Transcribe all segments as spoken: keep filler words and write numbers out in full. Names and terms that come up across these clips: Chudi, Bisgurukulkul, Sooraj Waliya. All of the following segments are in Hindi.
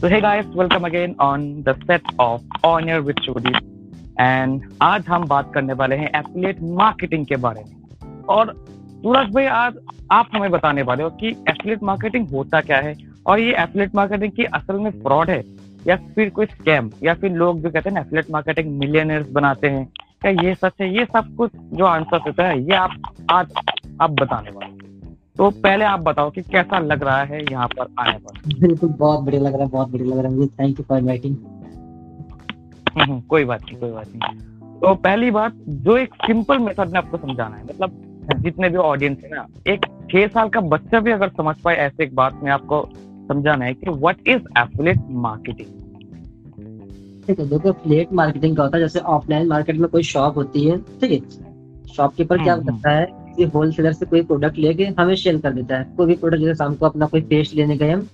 So hey guys, welcome again on the set of On Air with Chudi. And आज हम बात करने वाले हैं एफिलिएट मार्केटिंग के बारे में। और सूरज भाई, आज आप हमें बताने वाले हो कि एफिलिएट मार्केटिंग होता क्या है और ये एफिलिएट मार्केटिंग की असल में फ्रॉड है या फिर कोई स्कैम, या फिर लोग जो कहते हैं एफिलिएट मार्केटिंग मिलियनर्स बनाते हैं, क्या ये सच है? ये सब कुछ जो आंसर होता है ये आप आज आप बताने वाले। तो पहले आप बताओ कि कैसा लग रहा है यहाँ पर आने पर? बिल्कुल, बहुत बढ़िया लग रहा है, बहुत बढ़िया लग रहा है। Thank you for inviting. कोई बात नहीं, कोई बात नहीं। तो पहली बात जो एक सिंपल मेथड में आपको समझाना है, मतलब जितने भी ऑडियंस है ना, एक छह साल का बच्चा भी अगर समझ पाए ऐसे एक बात में आपको समझाना है कि व्हाट इज एफिलिएट मार्केटिंग। ठीक है, देखो एफिलिएट मार्केटिंग क्या होता है, जैसे ऑफलाइन मार्केट में कोई शॉप होती है, ठीक है, शॉपकीपर क्या करता है, होलसेलर से कोई प्रोडक्ट लेके हमें शेयर कर देता है। कोई भी प्रोडक्ट, जैसे शाम को अपना कोई पेस्ट लेने गए हम,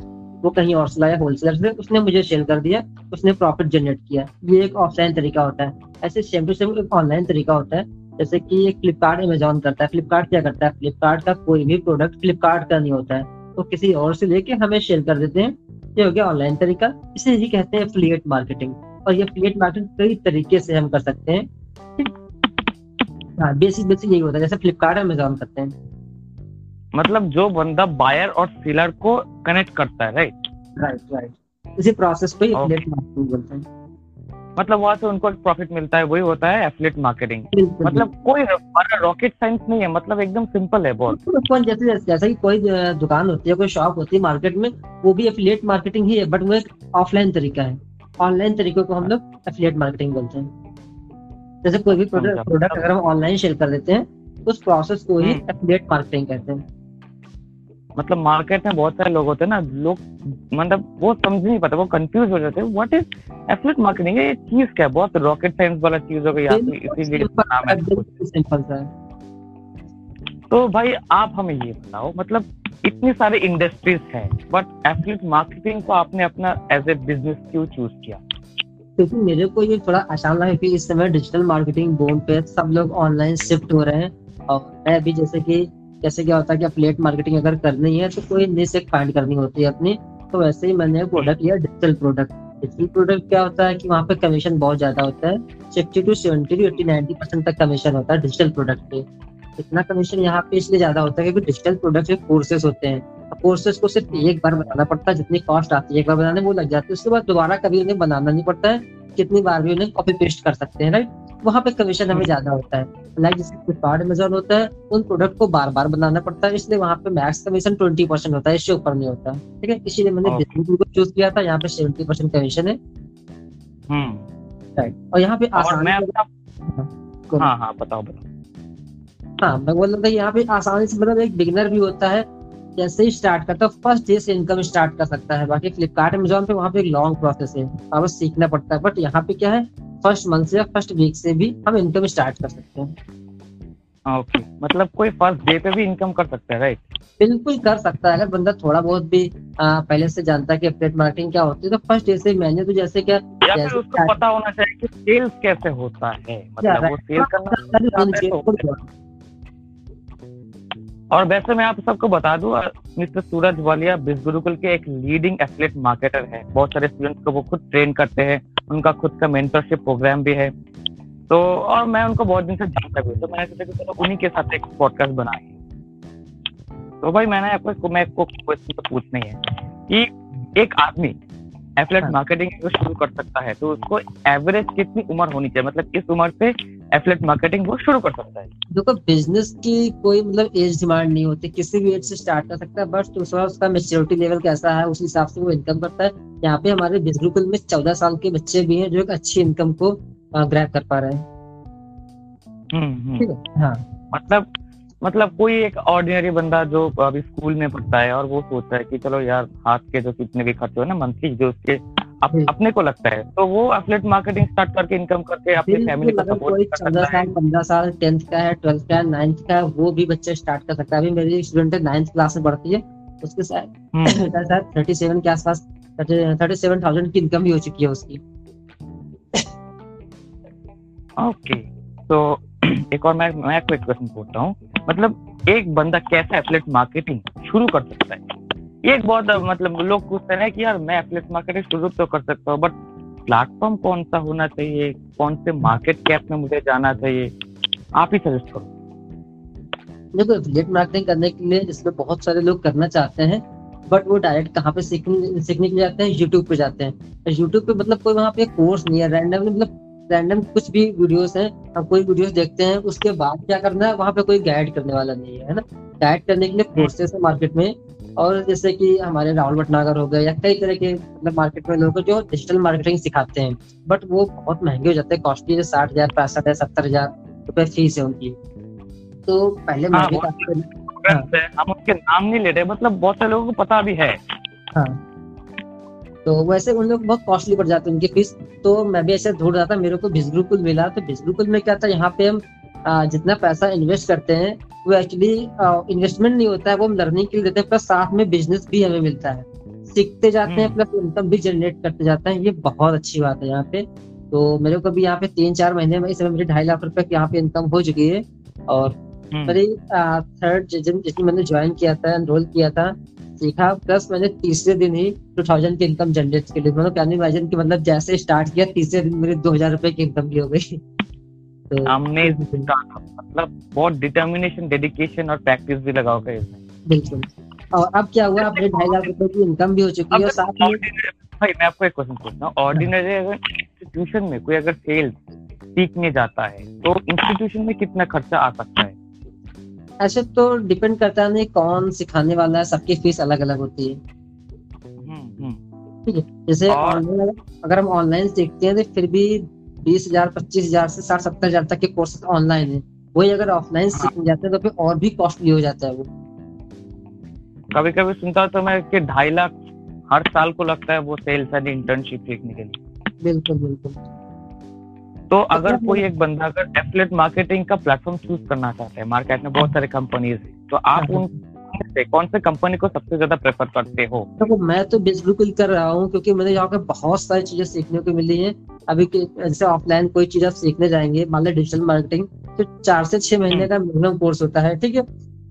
वो कहीं और से लाया होलसेलर से, उसने मुझे शेयर कर दिया, उसने प्रॉफिट जनरेट किया। ये एक ऑफलाइन तरीका होता है। ऐसे सेम टू सेम एक ऑनलाइन तरीका होता है, जैसे कि एक फ्लिपकार्ट अमेजॉन करता है। फ्लिपकार्ट क्या करता है, फ्लिपकार्ट का कोई भी प्रोडक्ट फ्लिपकार्ट का नहीं होता है, वो तो किसी और से लेके हमें शेयर कर देते हैं। ये हो गया ऑनलाइन तरीका, इसे ही कहते हैं एफिलिएट मार्केटिंग। और ये एफिलिएट मार्केटिंग कई तरीके से हम कर सकते हैं। हाँ, बेसिक बेसिक यही होता है, जैसे फ्लिपकार्ट अमेजॉन करते हैं। मतलब जो बंदा बायर और सेलर को कनेक्ट करता है, राइट राइट राइट इसी प्रोसेस पे एफिलिएट मार्केटिंग बोलते हैं। मतलब वहाँ से उनको प्रॉफिट मिलता है, वही होता है एफिलिएट मार्केटिंग। मतलब कोई रॉकेट साइंस नहीं है, मतलब एकदम सिंपल है बहुत। जैसे जैसे कि कोई दुकान होती है, कोई शॉप होती है मार्केट में, वो भी एफिलिएट मार्केटिंग ही है, बट वो एक ऑफलाइन तरीका है। ऑनलाइन तरीके को हम लोग एफिलिएट मार्केटिंग बोलते हैं। जैसे कोई भी प्रोडक्ट प्रोडक्ट अगर हम ऑनलाइन शेयर कर देते हैं, उस प्रोसेस को ही एफिलिएट मार्केटिंग कहते हैं। मतलब मार्केट में बहुत सारे लोग होते हैं ना, लोग मतलब वो समझ नहीं पाते, वो कंफ्यूज हो जाते हैं, व्हाट इज एफिलिएट मार्केटिंग, ये चीज क्या है? बहुत रॉकेट साइंस वाला चीज हो गई, इसीलिए नाम है सिंपल सा। तो भाई आप हमें ये बताओ, मतलब इतनी सारी इंडस्ट्रीज हैं, बट एफिलिएट मार्केटिंग को आपने अपना एज ए बिजनेस क्यों चूज किया? क्योंकि मेरे को ये थोड़ा आसान लगा कि इस समय डिजिटल मार्केटिंग बूम पे सब लोग ऑनलाइन शिफ्ट हो रहे हैं। और मैं भी जैसे कि जैसे क्या होता है कि एफिलिएट मार्केटिंग अगर करनी है तो कोई निश एक फाइंड करनी होती है अपनी, तो वैसे ही मैंने प्रोडक्ट लिया डिजिटल प्रोडक्ट। डिजिटल प्रोडक्ट क्या होता है कि वहाँ पे कमीशन बहुत ज्यादा होता है, sixty to seventy to eighty ninety percent तक कमीशन होता है डिजिटल प्रोडक्ट पे। इतना कमीशन यहाँ पे इसलिए ज्यादा होता है क्योंकि डिजिटल प्रोडक्ट के कोर्सेस होते हैं। कोर्सेस को सिर्फ एक बार बनाना पड़ता है, जितनी कॉस्ट आती है एक बार बनाने वो लग जाती है, उसके बाद दोबारा कभी उन्हें बनाना नहीं पड़ता है, कितनी बार भी उन्हें कॉपी पेस्ट कर सकते हैं, राइट। वहाँ पे कमीशन हमें ज्यादा होता है। लाइक जैसे फ्लिपकार्ट अमेजॉन होता है, उन प्रोडक्ट को बार बार बनाना पड़ता है, इसलिए वहाँ पे मैक्स कमीशन ट्वेंटी परसेंट होता है, इससे ऊपर नहीं होता, ठीक है। इसीलिए मैंने बिजनेस को चूज किया था, यहाँ पे सेवेंटी परसेंट कमीशन है, राइट। और यहाँ पे हाँ मैं बोल रहा था, यहाँ पे आसानी से मतलब एक बिगिनर भी होता है, जैसे ही स्टार्ट करता है फर्स्ट डे से इनकम स्टार्ट कर सकता है। बाकी फ्लिपकार्ट अमेजॉन पे वहाँ पे एक लॉन्ग प्रोसेस है, अब सीखना पड़ता है, बट यहाँ पे क्या है, फर्स्ट मंथ से या फर्स्ट वीक से भी हम इनकम स्टार्ट कर सकते हैं। ओके, मतलब कोई फर्स्ट डे पे भी इनकम कर सकता है, राइट? बिल्कुल कर सकता है, अगर बंदा थोड़ा बहुत भी आ, पहले से जानता है कि एफिलिएट मार्केटिंग क्या होती है, तो फर्स्ट डे से मैंने तो जैसे क्या या फिर उसको पता होना चाहिए कि सेल्स कैसे होता है, मतलब वो सेल करना। और वैसे मैं आप सबको बता दूं, मिस्टर सूरज वालिया बिस्गुरुकुल के एक लीडिंग एफिलिएट मार्केटर है। बहुत सारे स्टूडेंट्स को वो खुद ट्रेन करते हैं, उनका खुद का मेंटरशिप प्रोग्राम भी है। तो और मैं उनको बहुत दिन से जानता भी हूं, तो मैंने सोचा कि चलो उन्हीं के साथ एक पॉडकास्ट बनाएं। तो भाई मैंने आपको मैं आपको क्वेश्चन तो पूछना ही है कि एक आदमी एफिलिएट मार्केटिंग शुरू कर सकता है, तो उसको एवरेज कितनी उम्र होनी चाहिए, मतलब किस उम्र से एफिलिएट मार्केटिंग वो शुरू कर सकता है? देखो बिजनेस की कोई मतलब एज डिमांड नहीं होती, किसी भी एज से स्टार्ट कर सकता है, बट उसका मैच्योरिटी लेवल कैसा है उस हिसाब से वो इनकम करता है। यहाँ पे हमारे बिस्गुरुकुल में चौदह साल के बच्चे भी हैं जो एक अच्छी इनकम को ग्रैब कर पा रहे हैं, ठीक है। हाँ मतलब मतलब कोई एक ऑर्डिनरी बंदा जो अभी स्कूल में पढ़ता है और वो सोचता है कि चलो यार हाथ के जो कितने भी खर्चे हो ना मंथली जो उसके अप, अपने को लगता है, तो वो एफिलिएट मार्केटिंग स्टार्ट करके इनकम करके अपने फैमिली का सपोर्ट कर सकता है। पंद्रह साल टेंथ का है, ट्वेल्थ का है, नाइन्थ का है, वो भी बच्चे स्टार्ट कर सकता है। अभी मेरी स्टूडेंट है, नाइन्थ क्लास में पढ़ती है, उसके साथ थर्टी सेवन के आसपास थर्टी सेवन थाउजेंड की इनकम भी हो चुकी है उसकी। ओके, तो एक और मैं मैं क्वेश्चन पूछता हूँ, मतलब एक बंदा कैसे एफिलिएट मार्केटिंग शुरू कर सकता है? ये एक बहुत मतलब लोग पूछते हैं कि यार मैं एफिलिएट मार्केटिंग शुरू तो कर सकता हूँ, बट प्लेटफॉर्म कौन सा होना चाहिए, कौन से मार्केट कैप में मुझे जाना चाहिए, आप ही सजेस्ट करो। देखो, एफिलिएट मार्केटिंग करने के लिए इसमें बहुत सारे लोग करना चाहते हैं, बट वो डायरेक्ट कहाँ पे सीखने सीखने के लिए जाते हैं, यूट्यूब पे जाते हैं। यूट्यूब पे मतलब कोई वहाँ पे कोर्स नहीं है, रैंडम मतलब रैंडम कुछ भी वीडियोस हैं, हम कोई वीडियोस देखते हैं, उसके बाद क्या करना है वहाँ पे कोई गाइड करने वाला नहीं है, है ना। गाइड करने के लिए कोर्सेस है मार्केट में, और जैसे कि हमारे राहुल भटनागर हो गए या कई तरह के मतलब मार्केट में लोग जो डिजिटल मार्केटिंग सिखाते हैं, बट वो बहुत महंगे हो जाते हैं, कॉस्टली है, साठ हजार पैंसठ हजार सत्तर हजार रुपये फीस है उनकी। तो पहले महंगे हम उसके नाम नहीं ले रहे, मतलब बहुत सारे लोगों को पता भी है, हाँ। तो वैसे उन लोग बहुत कॉस्टली पड़ जाते हैं उनकी फीस। तो मैं भी ऐसे ढूंढ रहा था, मेरे को बिस्गुरुकुल मिला। तो बिस्गुरुकुल में क्या था, यहाँ पे हम जितना पैसा इन्वेस्ट करते हैं वो एक्चुअली इन्वेस्टमेंट नहीं होता है, वो हम लर्निंग के लिए देते हैं, प्लस साथ में बिजनेस भी हमें मिलता है, सीखते जाते हैं प्लस इनकम भी जनरेट करते जाते हैं। ये बहुत अच्छी बात है यहाँ पे। तो मेरे को भी यहाँ पे तीन चार महीने में इस समय मेरी ढाई लाख रुपए यहाँ पे इनकम हो चुकी है। और मेरी थर्ड जिसमें मैंने ज्वाइन किया था, एनरोल किया था, सीखा, प्लस मैंने तीसरे दिन ही टू थाउजेंड की इनकम जनरेट के लिए, मतलब कैन इमेजिन कि मतलब जैसे स्टार्ट किया तीसरे दिन मेरे दो हजार रुपए की इनकम भी हो गई। तो अमेजिंग, मतलब बहुत डिटर्मिनेशन, डेडिकेशन और प्रैक्टिस भी लगाओगे इसमें। बिल्कुल। और अब क्या हुआ, अब मेरे ढाई लाख रुपए की इनकम भी हो चुकी है। और साथ में भाई मैं आपको एक क्वेश्चन पूछता हूँ, ऑर्डिनरी अगर इंस्टीट्यूशन में कोई अगर सेल्स सीखने जाता है तो इंस्टीट्यूशन में कितना खर्चा आ सकता है? ऐसे तो डिपेंड करता है कौन सिखाने वाला है, सबकी फीस अलग अलग होती है, ठीक है। जैसे और... अगर हम ऑनलाइन सीखते हैं तो फिर भी बीस हजार पच्चीस हजार से साठ सत्तर हजार तक के कोर्सेज ऑनलाइन है, वही अगर ऑफलाइन हाँ। सीखने जाते हैं तो फिर और भी कॉस्टली हो जाता है वो। कभी कभी सुनता हूँ तो मैं कि ढाई लाख हर साल को लगता है वो सेल्स एंड इंटर्नशिप सीखने के लिए। बिल्कुल बिल्कुल। तो अगर कोई एक बंदा अगर एफिलिएट मार्केटिंग का प्लेटफॉर्म चूज करना चाहता है, मार्केट में बहुत सारे कंपनीज हैं, तो आप उनमें से कौन से कंपनी को सबसे ज्यादा प्रेफर करते हो? तो मैं तो बिल्कुल कर रहा हूँ, क्योंकि मैंने यहाँ पे बहुत सारी चीजें सीखने को मिली हैं। अभी जैसे ऑफलाइन कोई चीज आप सीखने जाएंगे, मान लो डिजिटल मार्केटिंग, तो चार से छह महीने का मिनिमम कोर्स होता है, ठीक है।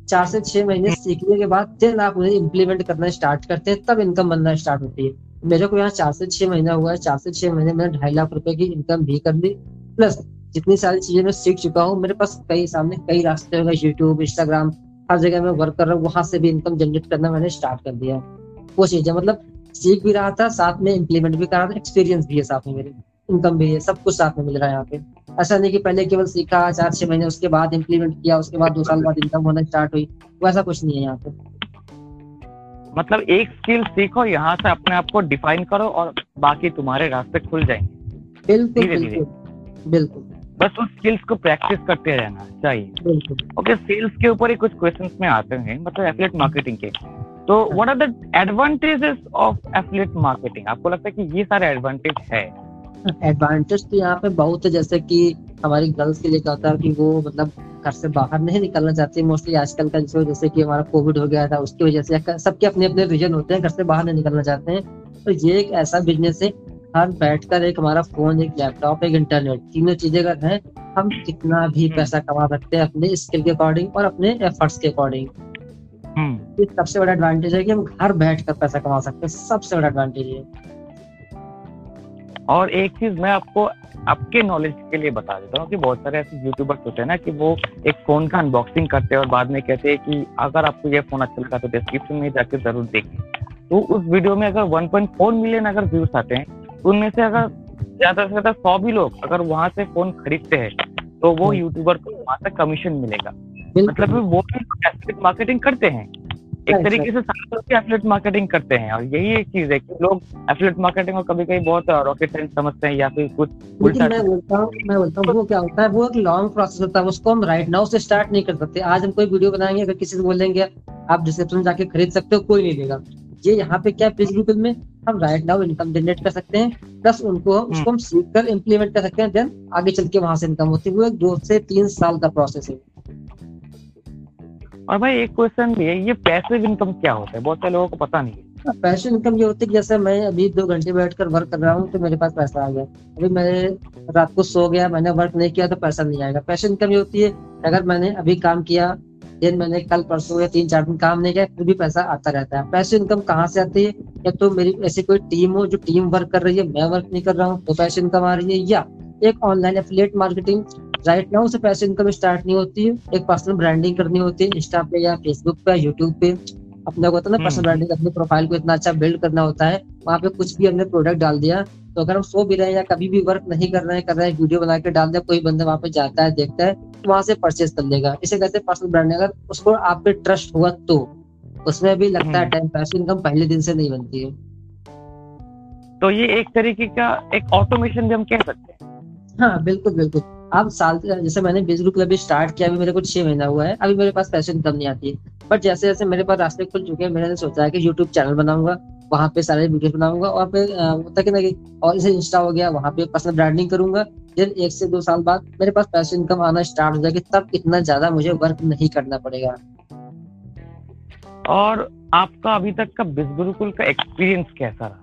चार से छह महीने सीखने के बाद देन आप उन्हें इम्प्लीमेंट करना स्टार्ट करते हैं, तब इनकम बनना स्टार्ट होती है। मेरे को यहाँ चार से छह महीना हुआ है, चार से छह महीने मैंने ढाई लाख रुपए की इनकम भी कर ली, प्लस जितनी सारी चीजें मैं सीख चुका हूँ। मेरे पास कई सामने कई रास्ते होंगे, यूट्यूब, इंस्टाग्राम, हर जगह मैं वर्क कर रहा हूँ, वहां से भी इनकम जनरेट करना मैंने स्टार्ट कर दिया। वो चीजें मतलब सीख भी रहा था, साथ में इम्प्लीमेंट भी कर रहा था, एक्सपीरियंस भी है साथ में, मेरे इनकम भी है, सब कुछ साथ में मिल रहा है यहाँ पे। ऐसा नहीं कि पहले केवल सीखा चार छह महीने, उसके बाद इम्प्लीमेंट किया, उसके बाद दो साल बाद इनकम होना स्टार्ट हुई, वैसा कुछ नहीं है यहाँ पे। मतलब एक स्किल सीखो, यहाँ से अपने आप को डिफाइन करो और बाकी तुम्हारे रास्ते खुल जाएंगे। बिल्कुल बिल्कुल बिल्कुल, बस उस स्किल्स को प्रैक्टिस करते रहना चाहिए। बिल्कुल। ओके, सेल्स के ऊपर ही कुछ क्वेश्चंस में आते हैं, मतलब एफिलिएट मार्केटिंग के। तो what are the advantages of affiliate marketing? आपको लगता है कि ये सारे एडवांटेज है? एडवांटेज तो यहाँ पे बहुत है, जैसे कि हमारी गर्ल्स के लिए क्या होता है कि वो मतलब घर से बाहर नहीं निकलना चाहते मोस्टली आजकल का, जैसे कि हमारा कोविड हो गया था, उसकी वजह से सबके अपने अपने रीजन होते हैं, घर से बाहर नहीं निकलना चाहते हैं। तो ये एक ऐसा बिजनेस है, हर बैठकर एक हमारा फोन, एक लैपटॉप, एक इंटरनेट, तीनों चीजें अगर हैं, हम कितना भी पैसा कमा सकते हैं अपने स्किल के अकॉर्डिंग और अपने एफर्ट्स के अकॉर्डिंग। ये सबसे बड़ा एडवांटेज है कि हम घर बैठ कर पैसा कमा सकते हैं, सबसे बड़ा एडवांटेज है। और एक चीज मैं आपको आपके नॉलेज के लिए बता देता हूँ कि बहुत सारे ऐसे यूट्यूबर्स होते हैं ना कि वो एक फोन का अनबॉक्सिंग करते हैं और बाद में कहते हैं कि अगर आपको ये फोन अच्छा लगा तो डिस्क्रिप्शन में जाकर जरूर देखें। तो उस वीडियो में अगर वन पॉइंट फोर मिलियन अगर व्यूज आते हैं, उनमें से अगर ज्यादा से ज्यादा सौ भी लोग अगर वहां से फोन खरीदते हैं तो वो यूट्यूबर को वहां से कमीशन मिलेगा। मतलब वो भी एफिलिएट मार्केटिंग करते हैं, एक तरीके से सारे एफिलिएट मार्केटिंग करते हैं। और यही एक चीज है कि लोग एफिलिएट मार्केटिंग को कभी कभी बहुत रॉकेट साइंस समझते हैं या फिर कुछ उल्टा। मैं बोलता हूँ मैं बोलता हूँ वो क्या होता है, वो एक लॉन्ग प्रोसेस होता है, उसको हम राइट नाउ से स्टार्ट नहीं कर सकते। आज हम कोई वीडियो बनाएंगे, अगर किसी से बोलेंगे आप डिस्क्रिप्शन जाके खरीद सकते हो, कोई नहीं देगा। ये यहाँ पे क्या बिस्गुरुकुल में हम राइट नाउ इनकम जनरेट कर सकते हैं, प्लस उनको उसको हम सीख कर इम्प्लीमेंट कर सकते हैं, देन आगे चल के वहां से इनकम होती है। वो एक दो से तीन साल का प्रोसेस है। और भाई एक क्वेश्चन भी है, ये पैसिव इनकम क्या होता है? बहुत सारे लोगों को पता नहीं है। पैसिव इनकम ये होती है कि जैसे मैं अभी दो घंटे बैठकर वर्क कर रहा हूँ तो मेरे पास पैसा आ गया। अभी मैंने रात को सो गया, मैंने वर्क नहीं किया तो पैसा नहीं आएगा। पैसिव इनकम ये होती है अगर मैंने अभी काम किया, दिन मैंने कल परसों या तीन चार दिन काम नहीं किया फिर भी पैसा आता रहता है। पैसिव इनकम कहाँ से आती है? या तो मेरी ऐसी कोई टीम हो जो टीम वर्क कर रही है, मैं वर्क नहीं कर रहा हूँ तो पैसिव इनकम आ रही है, या एक online affiliate marketing right now से पैसिव इनकम स्टार्ट नहीं होती है। एक पर्सनल ब्रांडिंग करनी होती है इंस्टा पे या फेसबुक पे यूट्यूब पे, अपने को होता है ना पर्सनल ब्रांडिंग, अपने प्रोफाइल को इतना अच्छा बिल्ड करना होता है। वहाँ पे कुछ भी हमने प्रोडक्ट डाल दिया तो अगर हम सो भी रहे हैं या कभी भी वर्क नहीं कर रहे हैं कर रहे हैं वीडियो बना के डाल दिया, कोई बंदा वहाँ पे जाता है देखता है तो वहाँ से परचेज कर लेगा। इसे कहते हैं पर्सनल ब्रांडिंग। अगर उसको आप पे ट्रस्ट हुआ तो उसमें भी लगता है टाइम। पैसिव इनकम पहले दिन से नहीं बनती है। तो ये एक तरीके का एक ऑटोमेशन भी हम कह सकते हैं। हाँ बिल्कुल बिल्कुल। अब साल जैसे मैंने बिस्गुरुकुल स्टार्ट किया, अभी मेरे को छह महीना हुआ है, अभी मेरे पास पैसिव इनकम नहीं आती है। बट जैसे जैसे मेरे पास रास्ते खुल चुके हैं, मैंने सोचा है कि यूट्यूब चैनल बनाऊंगा, वहाँ पे सारे वीडियो बनाऊंगा और पे तक ना कि और जैसे इंस्टा हो गया वहाँ पे पर्सनल ब्रांडिंग करूंगा। फिर एक से दो साल बाद मेरे पास पैसिव इनकम आना स्टार्ट हो जाएगी, तब इतना ज्यादा मुझे वर्क नहीं करना पड़ेगा। और आपका अभी तक का बिस्गुरुकुल का एक्सपीरियंस कैसा रहा?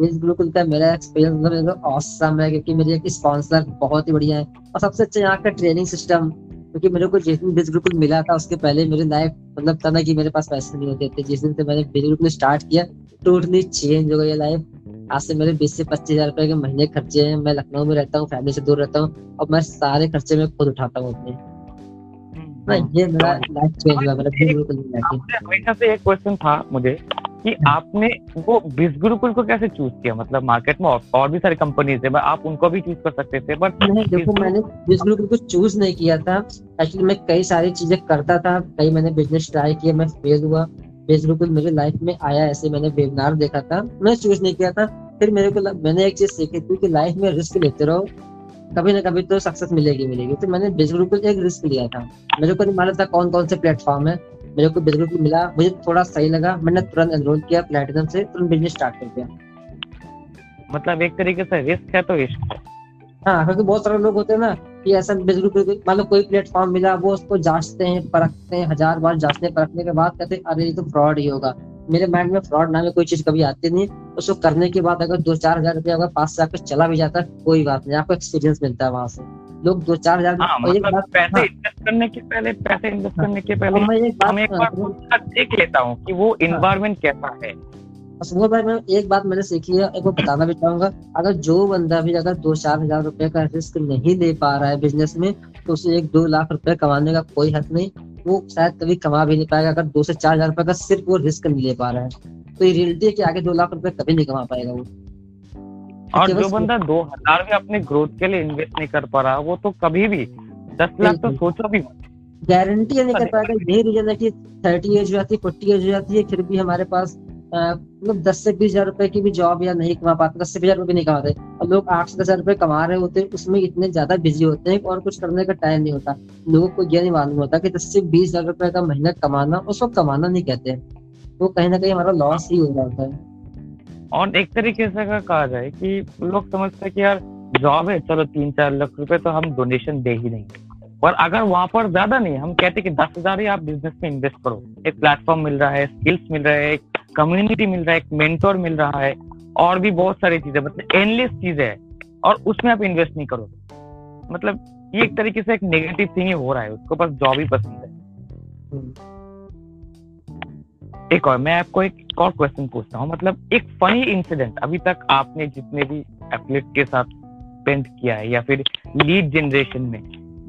बिस्गुरुकुल का मेरा एक्सपीरियंस ऑसम है, क्योंकि मेरे एक स्पॉन्सर बहुत ही बढ़िया है और सबसे अच्छा यहाँ का ट्रेनिंग सिस्टम। क्योंकि मेरे को जिस दिन बिस्गुरुकुल मिला था उसके पहले मेरे लाइफ मतलब था ना कि मेरे पास पैसे नहीं होते थे। जिस दिन से मैंने बिस्गुरुकुल स्टार्ट किया टोटली चेंज हो गई लाइफ। आज से मेरे बीस से पच्चीस हजार रुपए के महीने खर्चे हैं। मैं लखनऊ में रहता हूँ, फैमिली से दूर रहता हूँ और मैं सारे खर्चे में खुद उठाता हूँ अपने। ये मेरा लाइफ चेंज हुआ मेरा बिस्गुरुकुल था। मुझे कि आपने वो बिस्गुरुकुल को कैसे चूज किया? मतलब मार्केट में और भी सारी कंपनीज है, आप उनको भी चूज कर सकते थे बट नहीं। देखो मैंने बिस्गुरुकुल को चूज नहीं किया था एक्चुअली। मैं कई सारी चीजें करता था, कई मैंने बिजनेस ट्राई किया, मैं फेल हुआ। बिस्गुरुकुल मेरे लाइफ में आया, ऐसे मैंने वेबिनार देखा था, मैंने चूज नहीं किया था। फिर मेरे को मैंने एक चीज सीखी थी कि लाइफ में रिस्क लेते रहो, कभी ना कभी तो सक्सेस मिलेगी मिलेगी। तो मैंने बिस्गुरुकुल एक रिस्क लिया था। मेरे को नहीं मालूम था कौन कौन से प्लेटफॉर्म है। मेरे को बिस्गुरुकुल मिला, मुझे थोड़ा सही लगा, मैंने तुरंत एनरोल किया प्लेटिनम से, तुरंत बिजनेस स्टार्ट कर दिया। मतलब एक तरीके से रिस्क है तो रिस्क है। हाँ क्योंकि बहुत सारे लोग होते हैं ना कि ऐसा बिस्गुरुकुल मतलब कोई प्लेटफॉर्म मिला वो उसको जांचते हैं परखते हैं, हजार बार जांचने परखने के बाद कहते हैं अरे ये तो फ्रॉड ही होगा। मेरे माइंड में फ्रॉड नाम में कोई चीज कभी आती नहीं। उसको करने के बाद अगर दो चार हजार रुपया अगर पाँच से आपको चला भी जाता है कोई बात नहीं, आपको एक्सपीरियंस मिलता है वहाँ से। लोग दो चार हजार एक बात मैंने सीखी है, एक बार बताना भी चाहूंगा। अगर जो बंदा भी अगर दो चार हजार रुपए का रिस्क नहीं ले पा रहा है बिजनेस में तो उसे एक दो लाख रुपए कमाने का कोई हक नहीं, वो शायद कभी कमा भी नहीं पाएगा अगर दो से चार हजार रुपए का सिर्फ वो रिस्क नहीं ले पा रहा है। तो ये रियलिटी है कि आगे दो लाख रुपए कभी नहीं कमा पाएगा वो। और जो बंदा दो हजार भी अपने ग्रोथ के लिए इन्वेस्ट नहीं कर पा रहा वो तो कभी भी दस लाख तो सोचो भी मत, गारंटी नहीं कर पाएगा। यही रीजन है कि थर्टी एज हो जाती है, फोर्टी एज हो जाती है, फिर भी हमारे पास मतलब दस से बीस हजार रुपए की भी जॉब या नहीं कमा पाते, दस से बीस हजार रुपए नहीं कमाते। और लोग आठ से दस हजार रुपए कमा रहे होते हैं, उसमें इतने ज्यादा बिजी होते हैं और कुछ करने का टाइम नहीं होता। लोगों को यह नहीं मालूम होता कि दस से बीस हजार रुपए का महीना कमाना उसको कमाना नहीं कहते, वो कहीं ना कहीं हमारा लॉस ही हो जाता है। और एक तरीके से अगर कहा जाए कि लोग समझते हैं कि यार जॉब है चलो तीन चार लाख रुपए तो हम डोनेशन दे ही नहीं, पर अगर वहाँ पर ज्यादा नहीं हम कहते कि दस हजार ही आप बिजनेस में इन्वेस्ट करो। एक प्लेटफॉर्म मिल रहा है, स्किल्स मिल रहा है, एक कम्युनिटी मिल रहा है, एक मेंटोर मिल रहा है और भी बहुत सारी चीजें, मतलब एंडलेस चीजें है और उसमें आप इन्वेस्ट नहीं करो। मतलब ये एक तरीके से एक नेगेटिव थिंग हो रहा है, उसको बस जॉब ही पसंद है। एक और मैं आपको एक और क्वेश्चन पूछता हूँ, मतलब एक फनी इंसिडेंट अभी तक आपने जितने भी एथलीट के साथ स्पेंड किया है या फिर लीड जनरेशन में,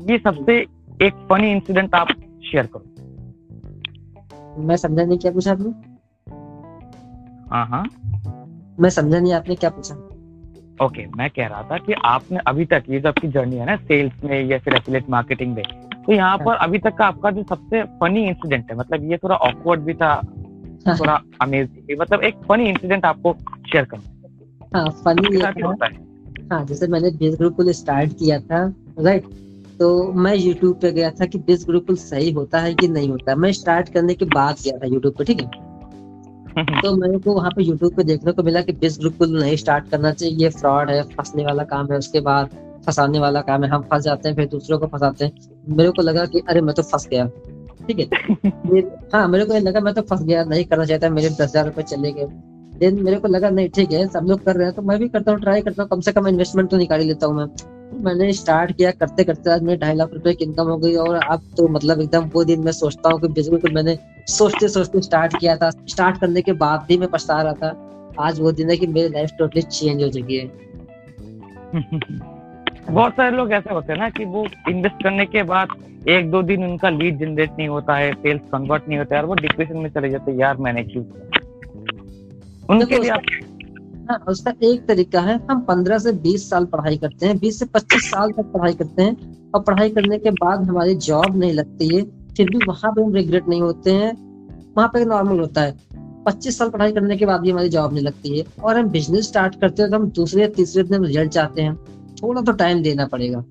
ये सबसे एक फनी इंसिडेंट आप शेयर करो। मैं समझा नहीं क्या पूछा आपने। हाँ हाँ मैं समझा नहीं आपने क्या पूछा। ओके मैं कह रहा था कि आपने अभी तक ये जो आपकी जर्नी है ना सेल्स में या फिर एफिलिएट मार्केटिंग में, तो यहाँ पर अभी तक का आपका जो सबसे फनी इंसिडेंट है, मतलब ये थोड़ा ऑकवर्ड भी था थोड़ा अमेजिंग, मतलब एक फनी इंसिडेंट आपको शेयर करना। हाँ फनी होता है। हाँ जैसे मैंने बिस्गुरुकुल स्टार्ट किया था राइट, तो मैं यूट्यूब पे गया था कि बिस्गुरुकुल सही होता है कि नहीं होता। मैं स्टार्ट करने के बाद गया था यूट्यूब पे, ठीक है। तो मेरे को वहाँ पे यूट्यूब पे देखने को मिला कि बिस्गुरुकुल नहीं स्टार्ट करना चाहिए, ये फ्रॉड है, फंसने वाला काम है, उसके बाद फंसाने वाला काम है, हम फंस जाते हैं फिर दूसरों को फंसाते हैं। मेरे को लगा कि अरे मैं तो फंस गया। ठीक है। हाँ मेरे को लगा मैं तो फंस गया, नहीं करना चाहता, मेरे दस हजार रुपये चले गए। देन मेरे को लगा नहीं ठीक है सब लोग कर रहे हैं तो मैं भी करता हूँ, ट्राई करता हूँ, कम से कम इन्वेस्टमेंट तो निकाल लेता हूँ मैं। मैंने स्टार्ट किया, करते करते आज मेरे ढाई लाख रुपए की इनकम हो गई। और अब तो मतलब एकदम वो दिन मैं सोचता हूँ कि बिल्कुल मैंने सोचते सोचते स्टार्ट किया था, स्टार्ट करने के बाद भी मैं पछता रहा था। आज वो दिन है कि मेरी लाइफ टोटली चेंज हो चुकी है। बहुत सारे लोग ऐसे होते हैं ना कि वो इन्वेस्ट करने के बाद एक दो दिन उनका लीड जनरेट नहीं होता है, सेल्स कन्वर्ट नहीं होता है और वो डिप्रेशन में चले जाते हैं, यार मैंने क्यों उनके लिए। हाँ उसका एक तरीका है, हम पंद्रह से बीस साल पढ़ाई करते हैं, बीस से पच्चीस साल तक पढ़ाई करते हैं और पढ़ाई करने के बाद हमारी जॉब नहीं लगती है, फिर भी वहाँ पे हम रिग्रेट नहीं होते हैं, वहाँ पे नॉर्मल होता है। पच्चीस साल पढ़ाई करने के बाद भी हमारी जॉब नहीं लगती है और हम बिजनेस स्टार्ट करते हैं तो हम दूसरे तीसरे दिन रिजल्ट चाहते हैं। थोड़ा तो टाइम देना पड़ेगा,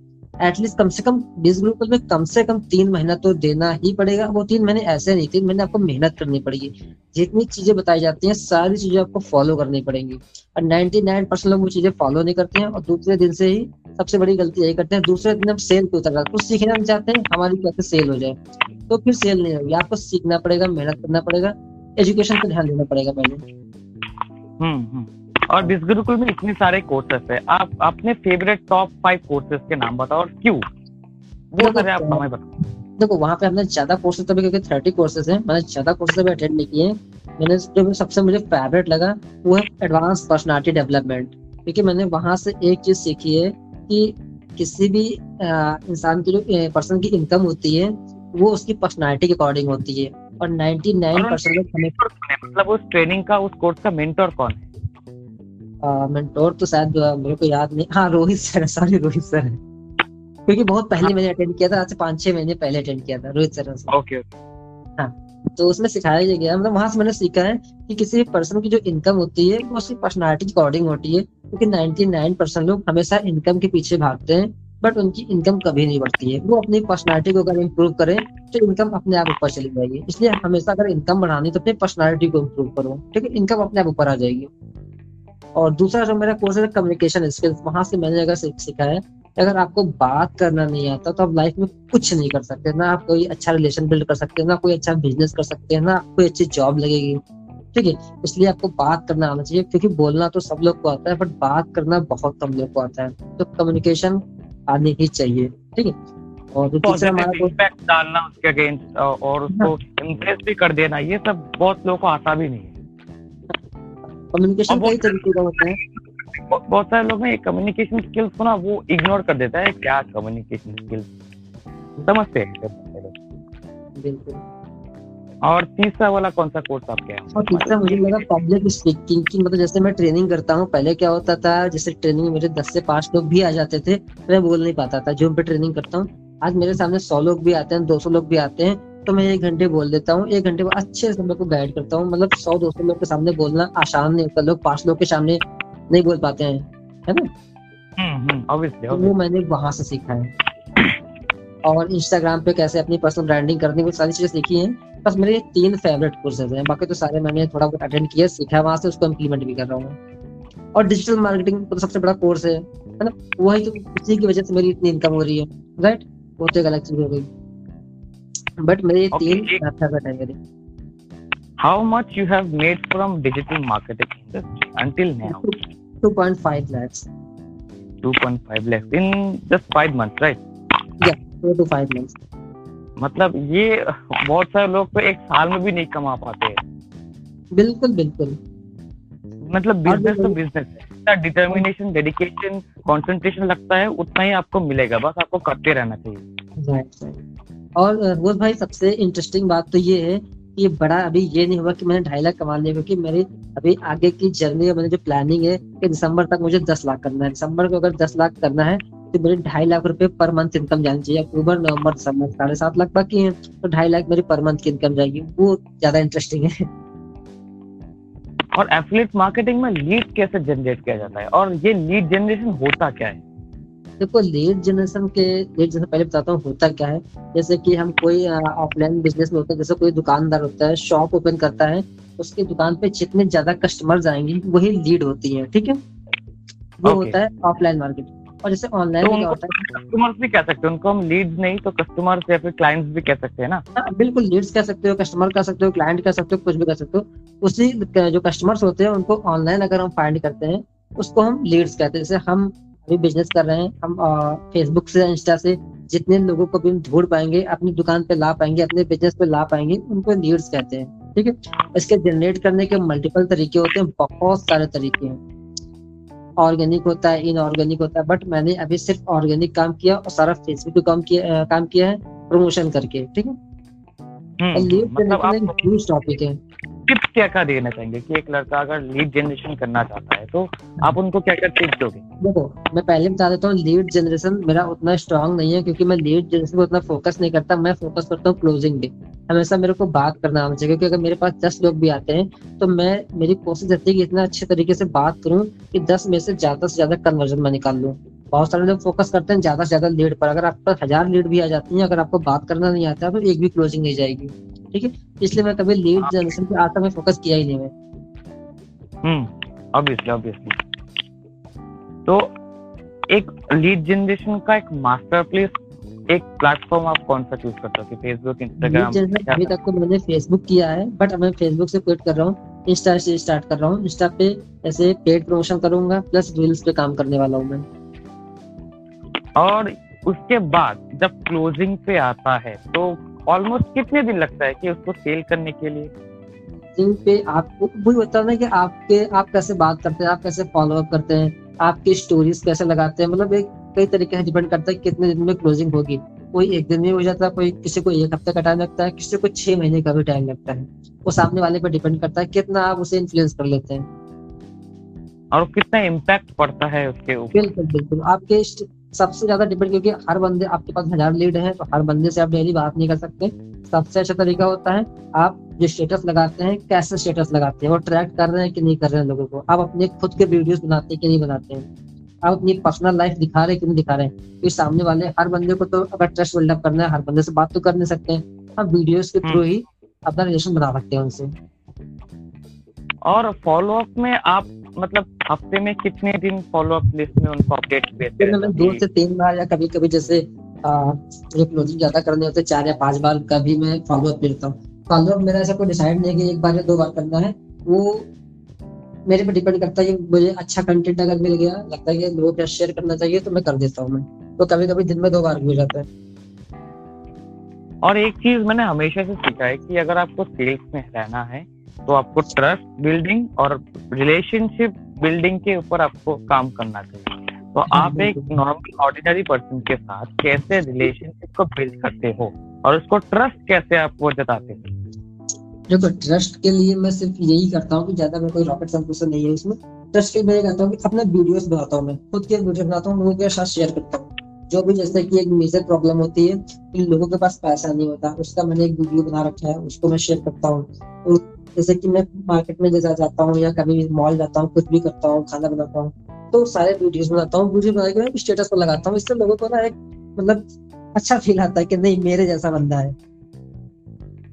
एटलीस्ट कम से कम बिस्गुरुकुल में कम से कम तीन महीना तो देना ही पड़ेगा। वो तीन महीने ऐसे नहीं, तीन महीने आपको मेहनत करनी पड़ेगी, जितनी चीजें बताई जाती हैं सारी चीजें आपको फॉलो करनी पड़ेंगी और निन्यानवे परसेंट लोग वो चीजें फॉलो नहीं करते हैं और दूसरे दिन से ही सबसे बड़ी गलती यही करते हैं, दूसरे दिन हम सेल पे उतर जाते हैं। सीखना हम चाहते हैं हमारी कैसे सेल हो जाए, तो फिर सेल नहीं होगी। आपको सीखना पड़ेगा, मेहनत करना पड़ेगा, एजुकेशन पे ध्यान देना पड़ेगा पहले। हम्म और बिस्गुरुकुल में इतने सारे कोर्सेस है, आप अपने फेवरेट टॉप फाइव कोर्सेस के नाम बताओ और क्यों वो सारे आप हमें बताओ। देखो वहाँ पे हमने ज्यादा कोर्सेस तभी, क्योंकि तीस कोर्सेस हैं, मैंने ज्यादा कोर्सेस भी अटेंड नहीं किए। मैंने जो सबसे मुझे फेवरेट लगा वो है एडवांस पर्सनालिटी डेवलपमेंट, क्योंकि मैंने वहाँ से एक चीज सीखी है कि किसी भी इंसान की जो पर्सन की इनकम होती है वो उसकी पर्सनालिटी के अकॉर्डिंग होती है और निन्यानवे परसेंट लोग हमें मतलब उस ट्रेनिंग का उस कोर्स का मेंटर कौन है? मेंटोर तो शायद मेरे को याद नहीं। हाँ Rohit sir, sorry Rohit sir, क्योंकि बहुत पहले मैंने अटेंड किया था, आज से पाँच छह महीने पहले अटेंड किया था। Rohit sir okay okay. हाँ तो उसमें सिखाया गया, मतलब वहाँ से मैंने सीखा है कि किसी भी पर्सन की जो इनकम होती है वो उसकी पर्सनालिटी के अकॉर्डिंग होती है, क्योंकि नाइन्टी नाइन परसेंट लोग हमेशा इनकम के पीछे भागते हैं बट उनकी इनकम कभी नहीं बढ़ती है। वो अपनी पर्सनालिटी को अगर इम्प्रूव करें तो इनकम अपने आप ऊपर चली जाएगी, इसलिए हमेशा अगर इनकम बढ़ानी तो अपनी पर्सनालिटी को इम्प्रूव करो, ठीक है, इनकम अपने आप ऊपर आ जाएगी। और दूसरा जो मेरा कोर्स है कम्युनिकेशन स्किल्स, वहाँ से मैंने अगर सीखा है अगर आपको बात करना नहीं आता तो आप लाइफ में कुछ नहीं कर सकते, ना आप कोई अच्छा रिलेशन बिल्ड कर सकते हैं, ना कोई अच्छा बिजनेस कर सकते हैं, ना आपको कोई अच्छी जॉब लगेगी, ठीक है। इसलिए आपको बात करना आना चाहिए, क्योंकि बोलना तो सब लोग को आता है बट बात करना बहुत कम लोग को आता है, तो कम्युनिकेशन आनी ही चाहिए, ठीक है। और जो तीसरा हमारा फीडबैक डालना उसके अगेंस्ट और उसको इम्प्रेस भी कर देना, ये सब बहुत लोगों को आता भी नहीं है। कम्युनिकेशन कई तरीके का होता है, बहुत सारे लोग ना कम्युनिकेशन स्किल्स को ना वो इग्नोर कर देता है। क्या कम्युनिकेशन स्किल्स समझते हैं बिल्कुल। और तीसरा वाला कौन सा कोर्स आपके यहाँ? और तीसरा मुझे लगा पब्लिक स्पीकिंग की, मतलब जैसे मैं ट्रेनिंग करता हूँ, पहले क्या होता था जैसे ट्रेनिंग में मुझे दस से पाँच लोग भी आ जाते थे, मैं बोल नहीं पाता था। जूम पे ट्रेनिंग करता हूँ, आज मेरे सामने सौ लोग भी आते हैं, दो सौ लोग भी आते हैं, तो मैं एक घंटे बोल देता हूँ, एक घंटे अच्छे से को गाइड करता हूँ। मतलब सौ दो सौ लोग के सामने बोलना आसान नहीं होता, लोग पांच लोग के सामने नहीं बोल पाते हैं, है ना। हम्म ऑब्वियसली, वो मैंने वहाँ से सीखा है। और इंस्टाग्राम पे कैसे अपनी पर्सनल ब्रांडिंग करनी, वो सारी चीजें सीखी हैं। बस मेरे तीन फेवरेट कोर्सेज हैं, बाकी तो सारे मैंने थोड़ा बहुत अटेंड किया, सीखा वहाँ से, उसको इम्प्लीमेंट भी कर रहा हूँ। और डिजिटल मार्केटिंग तो सबसे बड़ा कोर्स है ना, वो है कि इसी की वजह से मेरी इतनी इनकम हो रही है, राइट। वो तो एक अलग चीज हो गई, बट मेरे तीन फेवरेट हैं मेरे। How much you have made from digital marketing industry until now? two point five lakhs two point five lakhs in just five months, right? Yeah, four to five months. मतलब ये बहुत सारे लोग तो एक साल में भी नहीं कमा पाते हैं। बिल्कुल बिल्कुल, मतलब बिजनेस तो बिजनेस है, इतना डिटर्मिनेशन, डेडिकेशन, कंसंट्रेशन लगता है, उतना ही आपको मिलेगा, बस आपको करते रहना चाहिए। Right right. और रोज भाई सबसे इंटरेस्टिंग बात तो ये है, ये बड़ा अभी ये नहीं हुआ कि मैंने ढाई लाख कमा लिया, क्योंकि मेरी अभी आगे की जर्नी है, मैंने जो प्लानिंग है कि दिसंबर तक मुझे दस लाख करना है। दिसंबर को अगर दस लाख करना है तो मेरे ढाई लाख रुपए पर मंथ इनकम जानी चाहिए। अक्टूबर, नवंबर, दिसंबर साढ़े सात लाख बाकी है, तो ढाई लाख मेरी पर मंथ की इनकम जाएगी। वो ज्यादा इंटरेस्टिंग है। और एफिलिएट मार्केटिंग में लीड कैसे जनरेट किया जाता है और ये लीड जनरेशन होता क्या है? देखो लीड जनरेशन के लीड जनरेशन पहले बताता हूँ होता क्या है। जैसे कि हम कोई ऑफलाइन बिजनेस में होते हैं, जैसे कोई दुकानदार होता है, शॉप ओपन करता है, उसकी दुकान पे जितने ज्यादा कस्टमर्स आएंगे वही लीड होती है, ठीक है। वो okay. होता है ऑफलाइन मार्केटिंग। और जैसे ऑनलाइन तो कस्टमर्स भी कह सकते हैं, उनको हम लीड्स नहीं तो कस्टमर्स या फिर क्लाइंट्स भी कह सकते हैं ना। बिल्कुल, लीड्स कह सकते हो, कस्टमर कह सकते हो, क्लाइंट कह सकते हो, कुछ भी कह सकते हो। उसी जो कस्टमर्स होते हैं उनको ऑनलाइन अगर हम फाइंड करते हैं उसको हम लीड्स कहते हैं। जैसे हम अभी बिजनेस कर रहे हैं, हम फेसबुक से, इंस्टा से जितने लोगों को भी हम ढूंढ पाएंगे, अपनी दुकान पे ला पाएंगे, अपने बिजनेस पे ला पाएंगे, उनको लीड्स कहते हैं। ठीक है, इसके जनरेट करने के मल्टीपल तरीके होते हैं, बहुत सारे तरीके हैं। ऑर्गेनिक होता है, इनऑर्गेनिक होता है, बट मैंने अभी सिर्फ ऑर्गेनिक काम किया और सारा फेसबुक पे काम किया काम किया है प्रमोशन करके। ठीक है, लीड जनरेशन एक ह्यूज टॉपिक है। टिप्स क्या क्या देना चाहेंगे कि एक लड़का अगर लीड जनरेशन करना चाहता है तो आप उनको क्या क्या टिप्स दोगे? देखो, मैं पहले बता देता हूँ, लीड जनरेशन मेरा उतना स्ट्रांग नहीं है क्योंकि मैं लीड जनरेशन पे उतना फोकस नहीं करता। मैं फोकस करता हूँ क्लोजिंग पे। हमेशा मेरे को बात करना आना चाहिए, क्योंकि अगर मेरे पास दस लोग भी आते हैं तो मैं मेरी कोशिश रहती है कि इतना अच्छे तरीके से बात करूँ कि दस में से ज्यादा से ज्यादा कन्वर्जन मैं निकाल लूँ। बहुत सारे लोग फोकस करते हैं ज्यादा से ज्यादा लीड पर। अगर आपके पास हजार लीड भी आ जाती है, अगर आपको बात करना नहीं आता तो एक भी क्लोजिंग नहीं जाएगी। ठीक है, इसलिए मैं कभी लीड जनरेशन पे आता मैं फोकस किया ही नहीं मैं। हम्म ऑब्वियसली ऑब्वियसली तो एक लीड जनरेशन का एक मास्टर प्लेस, एक प्लेटफॉर्म आप कौन सा चूज करते हो कि फेसबुक, इंस्टाग्राम? अभी तक तो मैंने फेसबुक किया है, बट अब मैं फेसबुक से क्विट कर रहा हूँ, इंस्टा से स्टार्ट कर रहा हूँ। इंस्टा पे ऐसे पेड प्रमोशन करूंगा, प्लस रील्स पे काम करने वाला हूँ मैं। और उसके बाद जब क्लोजिंग पे आता है तो ऑलमोस्ट कितने दिन लगता है कि उसको सेल करने के लिए? इन पे आपको वही बताना है कि आपके आप कैसे बात करते हैं, आप कैसे फॉलोअप करते हैं, आपकी स्टोरीज कैसे लगाते हैं। मतलब एक कई तरीके से डिपेंड करता है कितने दिन में क्लोजिंग होगी। कोई एक दिन में हो जाता है, कोई किसी को एक हफ्ते का टाइम लगता है, किसी को छह महीने का भी टाइम लगता है। वो सामने वाले पर डिपेंड करता है कितना आप उसे इन्फ्लुएंस कर लेते हैं और कितना इम्पैक्ट पड़ता है उसके ऊपर। बिल्कुल बिल्कुल, आपके सबसे ज्यादा डिपेंड, क्योंकि हर बंदे आपके पास हजार लीड है तो हर बंदे से आप डेली बात नहीं कर सकते। सबसे अच्छा तरीका होता है आप जो स्टेटस लगाते हैं, कैसे स्टेटस लगाते हैं, वो ट्रैक कर रहे हैं कि नहीं कर रहे हैं लोगों को। आप अपने खुद के वीडियोस बनाते हैं कि नहीं बनाते हैं, आप अपनी पर्सनल लाइफ दिखा रहे हैं कि नहीं दिखा रहे हैं। क्योंकि सामने वाले हर बंदे को तो अगर ट्रस्ट बिल्डअप करना है, हर बंदे से बात तो कर नहीं सकते हैं, आप वीडियोस के थ्रू ही अपना रिलेशन बना सकते हैं उनसे। और फॉलोअप में आप मतलब हफ्ते में कितने दिन फॉलोअप लिस्ट में उनको अपडेट देते हैं? मैं दो से तीन बार या कभी कभी जैसे मुझे क्लोजिंग ज्यादा करने होते हैं चार या पांच बार कभी मैं फॉलोअप लेता हूँ। फॉलोअप मेरा ऐसा कोई डिसाइड नहीं है कि एक बार या दो बार करना है, वो मेरे पे डिपेंड करता है कि मुझे अच्छा कंटेंट अगर मिल गया, लगता है कि लोगों को शेयर करना चाहिए तो मैं कर देता हूँ। मैं तो कभी कभी दिन में दो बार भी हो जाता है। और एक चीज मैंने हमेशा से सीखा है कि अगर आपको सेल्स में रहना है तो आपको ट्रस्ट बिल्डिंग और रिलेशनशिप बिल्डिंग के ऊपर आपको काम करना चाहिए। तो आप एक नॉर्मल ऑर्डिनरी पर्सन के साथ कैसे रिलेशनशिप को बिल्ड करते हो और उसको ट्रस्ट कैसे आप वो जताते हो? देखो, ट्रस्ट के लिए मैं सिर्फ यही करता हूँ कि ज्यादा मैं कोई रॉकेट साइंस नहीं है उसमें। ट्रस्ट के लिए करता हूँ कि अपने वीडियोस बनाता हूँ, मैं खुद के वीडियो बनाता हूँ, लोगों के साथ शेयर करता हूँ। जो भी जैसे कि एक मेजर प्रॉब्लम होती है कि लोगों के पास पैसा नहीं होता, उसका मैंने एक वीडियो बना रखा है, उसको मैं शेयर करता हूँ। जैसे कि मैं मार्केट में जैसा जाता हूँ या कभी मॉल जाता हूँ, कुछ भी करता हूँ, खाना बनाता हूँ, तो सारे वीडियोस बनाता हूँ। वीडियो बना के मैं स्टेटस पर लगाता हूँ, इससे लोगों को ना एक मतलब अच्छा फील आता है कि नहीं मेरे जैसा बंदा है।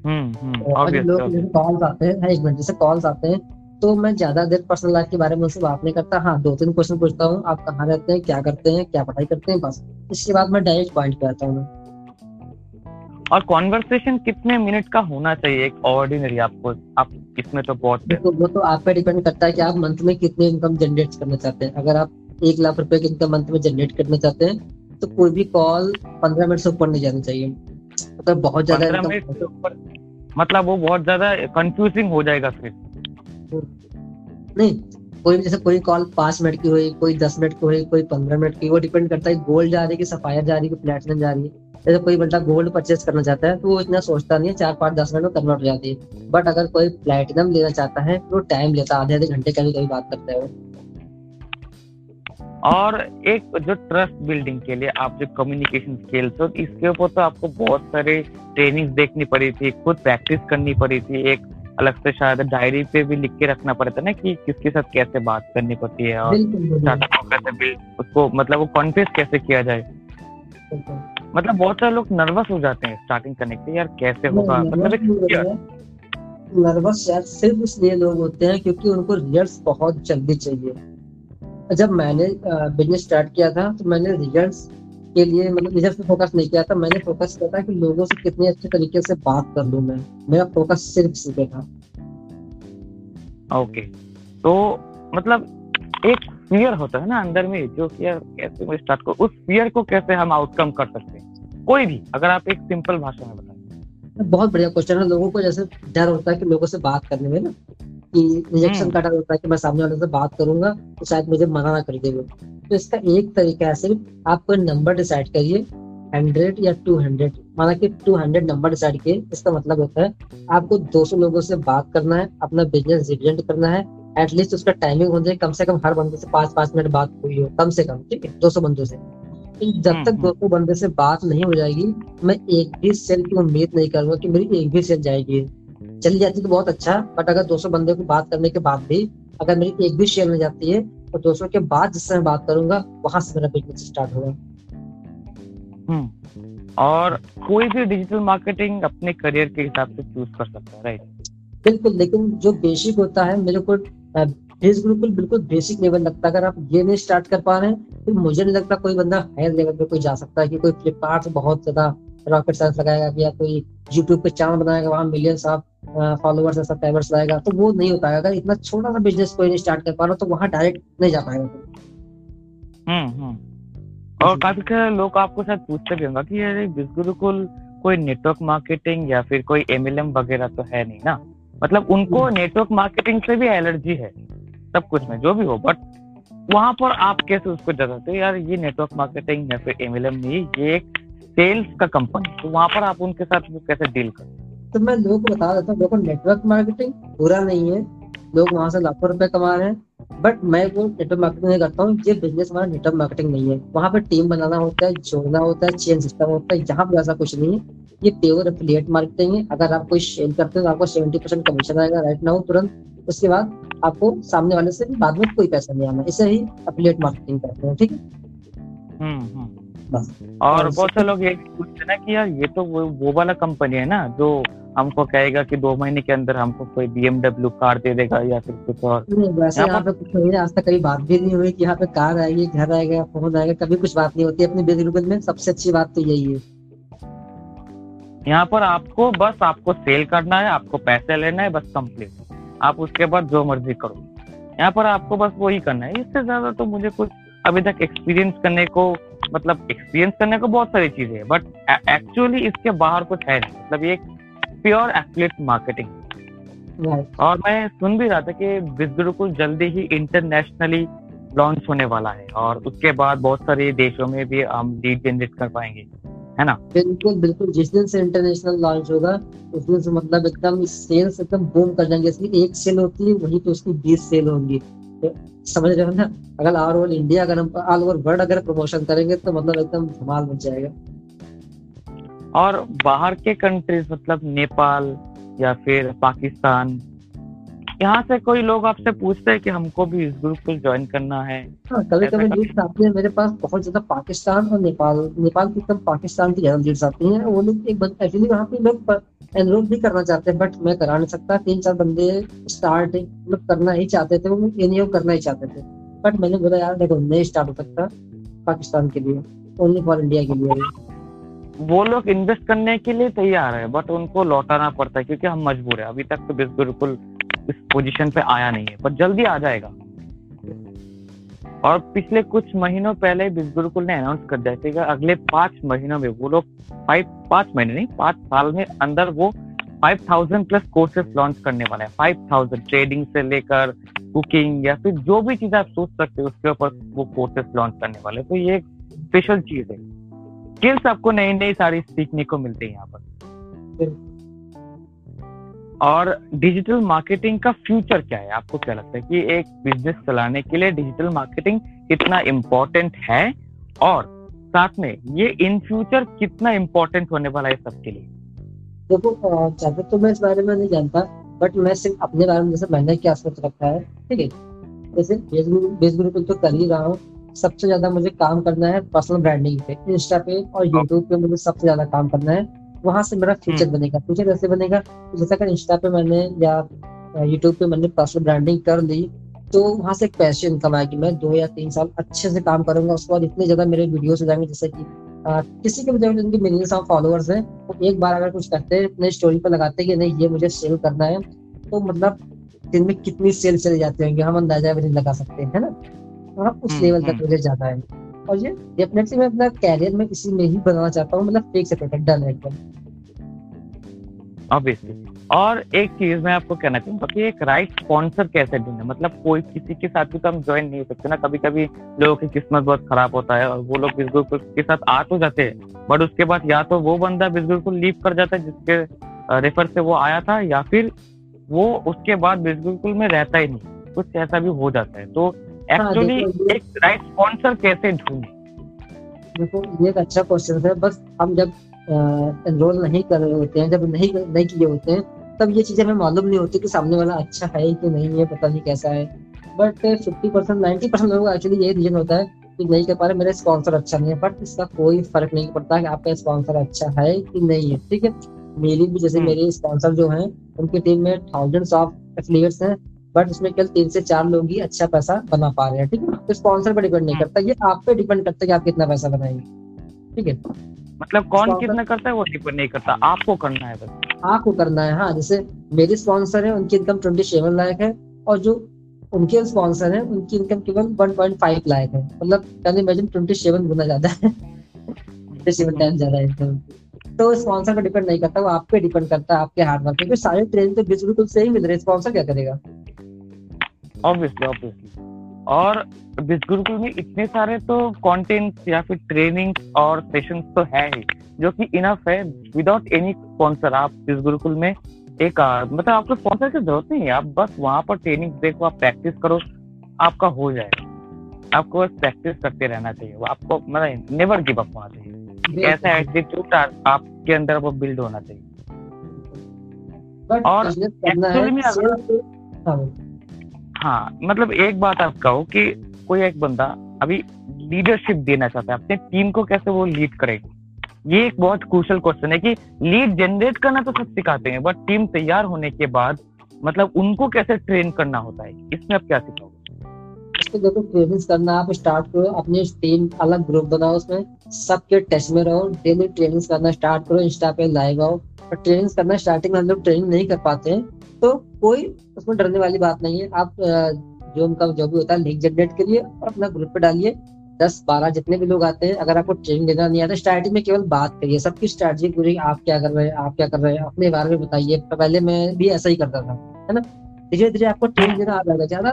कॉल्स आते हैं, एक घंटे से कॉल्स आते हैं तो मैं ज्यादा देर पर्सनल लाइफ के बारे में उनसे बात नहीं करता। हाँ, दो तीन क्वेश्चन पूछता हूँ, आप कहाँ रहते हैं, क्या करते हैं, क्या पढ़ाई करते हैं, बस। इसके बाद मैं डायरेक्ट पॉइंट पे आता हूँ। और कॉन्वर्सेशन कितने मिनट का होना चाहिए एक ऑर्डिनरी? आपको आप इसमें तो बहुत तो वो तो आप पे डिपेंड करता है कि आप मंथ में कितने इनकम जनरेट करना चाहते हैं। अगर आप एक लाख रुपए की इनकम मंथ में जनरेट करना चाहते हैं तो कोई भी कॉल पंद्रह मिनट से ऊपर नहीं जानी चाहिए। अगर बहुत ज्यादा मतलब वो बहुत ज्यादा कंफ्यूजिंग हो जाएगा फिर। नहीं, कोई जैसे कोई कॉल पांच मिनट की हुई, कोई दस मिनट की हुई, कोई पंद्रह मिनट की, वो डिपेंड करता है गोल्ड जा रही है कि सफायर जा रही है कि प्लेटिनम जा रही है। जैसे कोई बंदा गोल्ड परचेस करना चाहता है तो वो इतना सोचता नहीं है, चार पाँच दस मिनट में कन्वर्ट हो जाती है। बट अगर कोई प्लेटिनम लेना चाहता है तो टाइम लेता है, आधे आधे घंटे कभी कभी बात करता है वो। और एक जो ट्रस्ट बिल्डिंग के लिए आप जो कम्युनिकेशन स्किल्स हो इसके ऊपर तो आपको बहुत सारे ट्रेनिंग देखनी पड़ी थी, खुद प्रैक्टिस करनी पड़ी थी, एक अलग से शायद डायरी पे भी लिख के रखना पड़ता है ना कि किसके साथ कैसे बात करनी पड़ती है और कैसे उसको मतलब वो कॉन्फेस कैसे किया जाए। मतलब बहुत सारे लोग नर्वस हो जाते हैं स्टार्टिंग करने के, यार कैसे होगा। मतलब नर्वस यार सिर्फ इसलिए लोग होते हैं क्योंकि उनको रिजल्ट्स बहुत जल्दी चाहिए। जब मैंने बिजनेस स्टार्ट किया था तो मैंने रिजल्ट्स के लिए मतलब रिजल्ट पे फोकस नहीं किया था, मैंने फोकस किया था कि लोगों से कितने अच्छे तरीके से बात कर लूँ मैं, मेरा फोकस सिर्फ इसी पे था। ओके, तो मतलब एक फियर होता है ना अंदर में, जो फियर कैसे वो स्टार्ट को, उस फियर को कैसे हम आउटकम कर सकते हैं, कोई भी, अगर आप एक सिंपल भाषा में बताएं। बहुत बढ़िया क्वेश्चन है। लोगों को जैसे डर होता है कि लोगों से बात करने में ना, कि रिजेक्शन का डर होता है कि मैं सामने वाले से बात करूंगा तो शायद मुझे मना ना कर देगा, तो इसका एक तरीका है सिर्फ आपको नंबर डिसाइड करिए, हंड्रेड या टू हंड्रेड, माना कि टू हंड्रेड नंबर डिसाइड किए। इसका मतलब होता है आपको दो सौ लोगों से बात करना है, अपना बिजनेस रिप्रेजेंट करना है, एटलीस्ट उसका टाइमिंग हो जाए कम से कम हर बंदे से पाँच पाँच मिनट बात हुई हो कम से कम, ठीक है, दो सौ बंदों से। जब तक दो सौ बंदे से बात नहीं हो जाएगी मैं एक भी सेल की उम्मीद नहीं करूंगा कि मेरी एक भी सेल जाएगी, चली जाती तो बहुत अच्छा, बट अगर दो सौ बंदे को बात करने के बाद भी अगर मेरी एक भी सेल नहीं जाती है तो दो सौ के बाद जिससे मैं बात करूंगा वहां से मेरा बिजनेस स्टार्ट होगा। और कोई भी डिजिटल मार्केटिंग अपने करियर के हिसाब से चूज कर सकता है, राइट? बिल्कुल, लेकिन जो बेसिक होता है मेरे को बिल्कुल बिल्कुल बेसिक लेवल लगता है। अगर आप ये नहीं स्टार्ट कर पा रहे हैं तो मुझे नहीं लगता कोई बंदा हायर लेवल पे कोई जा सकता है, कि कोई फ्लिपकार्ट से बहुत ज्यादा रॉकेट साइंस लगाएगा या कोई यूट्यूब पे चैनल बनाएगा वहाँ मिलियंस ऑफ फॉलोअर्स या सब्सक्राइबर्स लाएगा, तो वो नहीं होता है। अगर इतना छोटा सा बिजनेस कोई नहीं स्टार्ट कर पा रहा तो वहाँ डायरेक्ट नहीं जा पाएगा। हम्म हम्म और काफी सारे लोग आपको शायद पूछते भी होंगे कि यार बिस्गुरुकुल कोई नेटवर्क मार्केटिंग या फिर कोई एमएलएम वगैरह तो है नहीं ना, मतलब उनको नेटवर्क मार्केटिंग से भी एलर्जी है, सब कुछ में जो भी हो, बट वहाँ पर आप कैसे उसको जगाते हो यार ये नेटवर्क मार्केटिंग या फिर एमएलएम नहीं, ये एक सेल्स का कंपनी, तो वहाँ पर आप उनके साथ कैसे डील करते हो? तो मैं लोगों को बता देता हूँ, देखो नेटवर्क मार्केटिंग बुरा नहीं है, लोग वहाँ से लाखों रुपए कमा रहे हैं, बट मैं वो नेटवर्क मार्केटिंग नहीं करता हूँ। ये बिजनेस हमारा नेटवर्क मार्केटिंग नहीं है, वहाँ पर टीम बनाना होता है, जोड़ना होता है, चेन सिस्टम होता है, यहाँ पर ऐसा कुछ नहीं है, ये प्योर एफिलिएट मार्केटिंग है। अगर आप कोई शेयर करते हो तो आपको सत्तर परसेंट कमीशन आएगा राइट नाउ तुरंत, उसके बाद आपको सामने वाले से बाद में कोई पैसा नहीं आना, इसे ही एफिलिएट मार्केटिंग कहते हैं, ठीक है। हम्म बस। और बहुत से लोग ये पूछते ना कि यार ये तो वो, वो वाला कंपनी है ना जो हमको कहेगा कि दो महीने के अंदर हमको कोई बीएमडब्ल्यू कार दे देगा या फिर कुछ और, वैसे यहाँ पे कुछ नहीं है, आज तक कभी बात भी नहीं हुई कि यहाँ पे कार आएगी, घर आएगा, फोन आएगा, कभी कुछ बात नहीं होती अपने बिजनेस में। सबसे अच्छी बात तो यही है, यहाँ पर आपको बस आपको सेल करना है, आपको पैसे लेना है, बस कंप्लीट, आप उसके बाद जो मर्जी करो, यहाँ पर आपको बस वो ही करना है। इससे ज्यादा तो मुझे कुछ अभी तक एक्सपीरियंस करने को मतलब एक्सपीरियंस करने को बहुत सारी चीजें हैं, बट एक्चुअली इसके बाहर कुछ है नहीं, मतलब ये प्योर एफिलिएट मार्केटिंग। और मैं सुन भी रहा था कि बिस्गुरुकुल जल्दी ही इंटरनेशनली लॉन्च होने वाला है और उसके बाद बहुत सारे देशों में भी हम लीड जनरेट कर पाएंगे, है ना? बिल्कुल बिल्कुल, जिस दिन से इंटरनेशनल लॉन्च होगा उस दिन से मतलब एकदम सेल्स एकदम बूम कर जाएंगे, इसलिए एक सेल होती है वहीं पे उसकी बीस सेल होंगी, तो समझ रहे हो ना। अगर ऑल ओवर इंडिया अगर हम ऑल ओवर वर्ल्ड अगर प्रमोशन करेंगे तो मतलब एकदम धमाल मच जाएगा। और बाहर के कंट्रीज मतलब नेपाल या फिर पाकिस्तान, यहाँ से कोई लोग आपसे पूछते हैं कि हमको भी इस ग्रुप को ज्वाइन करना है? हाँ, कभी कभी लीड्स आती है मेरे पास बहुत ज्यादा पाकिस्तान और नेपाल, नेपाल की कम पाकिस्तान की ज्यादा लीड्स आती हैं। वो लोग एक एक्चुअली वहाँ पे लोग एनरोल भी करना चाहते हैं बट मैं करा नहीं सकता, तीन चार बंदे स्टार्ट लोग करना ही चाहते थे, वो एन करना ही चाहते थे, बट मैंने बोला यार देखो नहीं स्टार्ट हो सकता पाकिस्तान के लिए, ओनली फॉर इंडिया के लिए। वो लोग इन्वेस्ट करने के लिए तैयार है बट उनको लौटाना पड़ता है क्योंकि हम मजबूर है, अभी तक तो बिल्कुल इस पोजीशन पे आया नहीं है पर जल्दी आ जाएगा। और पिछले कुछ महीनों पहले बिस्गुरुकुल ने अनाउंस कर दिया था कि अगले पांच महीनों में वो लोग फाइव पांच महीने नहीं पांच साल में अंदर वो five thousand plus courses launch करने वाला है। फाइव थाउजेंड ट्रेडिंग से लेकर कुकिंग या फिर जो भी चीज आप सोच सकते हो उसके ऊपर वो कोर्सेस लॉन्च करने वाले, तो ये एक स्पेशल चीज है, स्किल्स आपको नई नई सारी सीखने को मिलते हैं यहाँ पर। और डिजिटल मार्केटिंग का फ्यूचर क्या है, आपको क्या लगता है कि एक बिजनेस चलाने के लिए डिजिटल मार्केटिंग कितना इम्पोर्टेंट है और साथ में ये इन फ्यूचर कितना इम्पोर्टेंट होने वाला है सबके लिए? देखो चाहे तो मैं इस बारे में नहीं जानता बट मैं सिर्फ अपने बारे में जैसे मैंने क्या सोच रखा है, ठीक है, जैसे बिस्गुरुकुल तो कर ही रहा हूँ, सबसे ज्यादा मुझे काम करना है पर्सनल ब्रांडिंग पे, इंस्टा पे और यूट्यूब पे मुझे सबसे ज्यादा काम करना है, वहाँ से मेरा फ्यूचर बनेगा। फ्यूचर ऐसे बनेगा जैसे अगर इंस्टा पे मैंने या यूट्यूब पे मैंने पर्सनल ब्रांडिंग कर ली तो वहाँ से एक पैशन कमाया कि मैं दो या तीन साल अच्छे से काम करूंगा, उसके बाद इतने ज़्यादा मेरे वीडियोस हो जाएंगे, जैसे कि आ, किसी के भी जगह जिनके मिलियंस ऑफ फॉलोअर्स हैं वो एक बार अगर कुछ करते हैं अपने स्टोरी पर लगाते हैं कि नहीं ये मुझे सेल करना है, तो मतलब दिन में कितनी सेल चले जाते होंगे हम अंदाजा भी नहीं लगा सकते हैं, है ना। और उस लेवल तक मुझे जाता है और ये डेफिनेटली मैं अपना कैरियर में इसी में ही बनाना चाहता हूँ, मतलब फेक से परफेक्ट डन एकदम। और एक चीज मैं आपको कहना चाहूंगा कि एक राइट स्पॉन्सर कैसे ढूंढे, मतलब कोई किसी के साथ भी तो हम ज्वाइन नहीं हो सकते ना, कभी कभी लोगों की किस्मत बहुत खराब होता है और वो लोग बिस्गुरुकुल के साथ आ तो जाते हैं बट उसके बाद या तो वो बंदा बिस्गुरुकुल लीव कर जाता है जिसके रेफर से वो आया था, या फिर वो उसके बाद बिस्गुरुकुल में रहता ही नहीं, कुछ ऐसा भी हो जाता है। तो एक्चुअली एक राइट स्पॉन्सर कैसे ढूंढे? देखो ये एक अच्छा क्वेश्चन है, बस हम जब एनरोल नहीं कर रहे होते हैं, जब नहीं नहीं किए होते हैं तब ये चीजें हमें मालूम नहीं होती कि सामने वाला अच्छा है कि नहीं है, पता नहीं कैसा है। But fifty percent ninety percent लोगों का एक्चुअली ये रीजन होता है कि नहीं कर पा रहे, मेरा स्पॉन्सर अच्छा नहीं है। बट इसका कोई फर्क नहीं पड़ता कि आपका स्पॉन्सर अच्छा है कि नहीं है, ठीक है। मेरी भी जैसे मेरे स्पॉन्सर जो हैं उनकी टीम में थाउजेंड्स ऑफ एफिलिएट्स हैं, बट उसमें केवल तीन से चार लोग ही अच्छा पैसा बना पा रहे हैं, ठीक है। तो स्पॉन्सर पर डिपेंड नहीं करता, ये आप पे डिपेंड करता है कि आप कितना पैसा बनाएंगे, ठीक है। मतलब कौन कितना करता है वो डिपेंड नहीं करता, आपको करना है बस, आपको करना है। हाँ, जैसे मेरे स्पॉन्सर है उनकी इनकम सत्ताईस लाख है और जो उनके स्पॉन्सर है उनकी इनकम केवल एक पॉइंट पाँच लाख है, मतलब कैन इमेजिन सत्ताईस गुना ज्यादा है, सत्ताईस टाइम ज्यादा है इनकम। तो स्पॉन्सर पर डिपेंड नहीं करता, वो आप पे डिपेंड करता है, आपके हार्ड वर्क, क्योंकि सारे ट्रेनिंग तो बिस्गुरुकुल से ही मिल रहे, स्पॉन्सर क्या करेगा ऑब्वियसली ऑब्वियसली। और बिस्गुरुकुल में इतने सारे तो कंटेंट्स या फिर ट्रेनिंग और सेशंस तो है ही जो कि इनफ है विदाउट एनी स्पॉन्सर। आप बिस्गुरुकुल में एक मतलब आपको स्पॉन्सर की जरूरत नहीं है, आप बस वहाँ पर ट्रेनिंग देखो, आप प्रैक्टिस करो, आपका हो जाएगा। आपको बस प्रैक्टिस करते रहना चाहिए, आपको मतलब नेवर गिव अप होना चाहिए, ऐसा एटीट्यूड आपके अंदर वो बिल्ड होना चाहिए। और एक्चुअली में अगर हाँ मतलब एक बात आप कहो कि कोई एक बंदा अभी लीडरशिप देना चाहता है अपने टीम को, कैसे वो लीड करेगा? ये एक बहुत क्रूशियल क्वेश्चन है कि लीड जनरेट करना तो सब सिखाते हैं, बट टीम तैयार होने के बाद मतलब उनको कैसे ट्रेन करना होता है, इसमें आप क्या सिखाओगे? इसको देखो, ट्रेनिंग करना आप स्टार्ट करो, अपने टीम अलग ग्रुप बनाओ, उसमें सबके टच में रहो, डेली ट्रेनिंग करना स्टार्ट करो, इंस्टा पे लाइव आओ। ट्रेनिंग करना स्टार्टिंग में हम लोग ट्रेनिंग नहीं कर पाते हैं, तो कोई उसमें डरने वाली बात नहीं है। आप जो उनका जो भी होता है लीड जनरेट करिए और अपना ग्रुप पे डालिए, दस बारह जितने भी लोग आते हैं। अगर आपको ट्रेनिंग देना नहीं आता, स्ट्रैटेजी में केवल बात करिए, सबकी स्ट्रैटेजी पूरी, आप क्या कर रहे हैं आप क्या कर रहे हैं अपने बारे में बताइए। पहले मैं भी ऐसा ही करता था, है ना। धीरे धीरे आपको ट्रेनिंग देना आ जाएगा, ज्यादा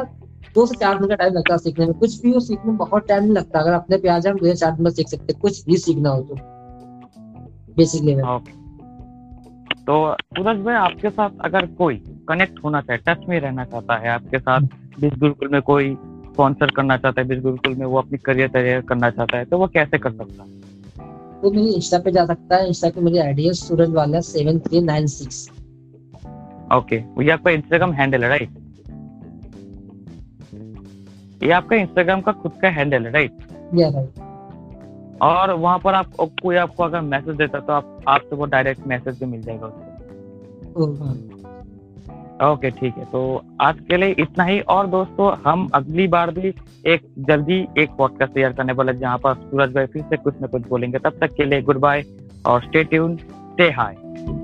दो से चार दिन का टाइम लगता है सीखने में, कुछ भी सीखने में बहुत टाइम नहीं लगता। अगर अपने पे आ जाए हम दो चार दिन में सीख सकते, कुछ भी सीखना हो तो बेसिक लेवल। तो सूरज भाई, आपके साथ अगर कोई कनेक्ट होना चाहे, टच में रहना चाहता है आपके साथ, बिस्गुरुकुल में कोई स्पॉन्सर करना चाहता है, बिस्गुरुकुल में वो अपनी करियर तैयार करना चाहता है, तो वो कैसे कर सकता है? वो मेरी इंस्टा पे जा सकता है, इंस्टा पे मेरी आईडी है Suraj Walia seven three nine six. Okay, ये आपका इंस्टाग्राम हैंडल है राइट? ये आपका इंस्टाग्राम का खुद का हैंडल है राइट? या राइट। और वहाँ पर आप कोई आपको अगर मैसेज देता तो आप आपको वो डायरेक्ट मैसेज भी मिल जाएगा उसको। ओके ठीक है, तो आज के लिए इतना ही। और दोस्तों, हम अगली बार भी एक जल्दी एक पॉडकास्ट तैयार करने वाले जहाँ पर सूरज भाई फिर से कुछ न कुछ बोलेंगे। तब तक के लिए गुड बाय और स्टे ट्यून, स्टे हाई।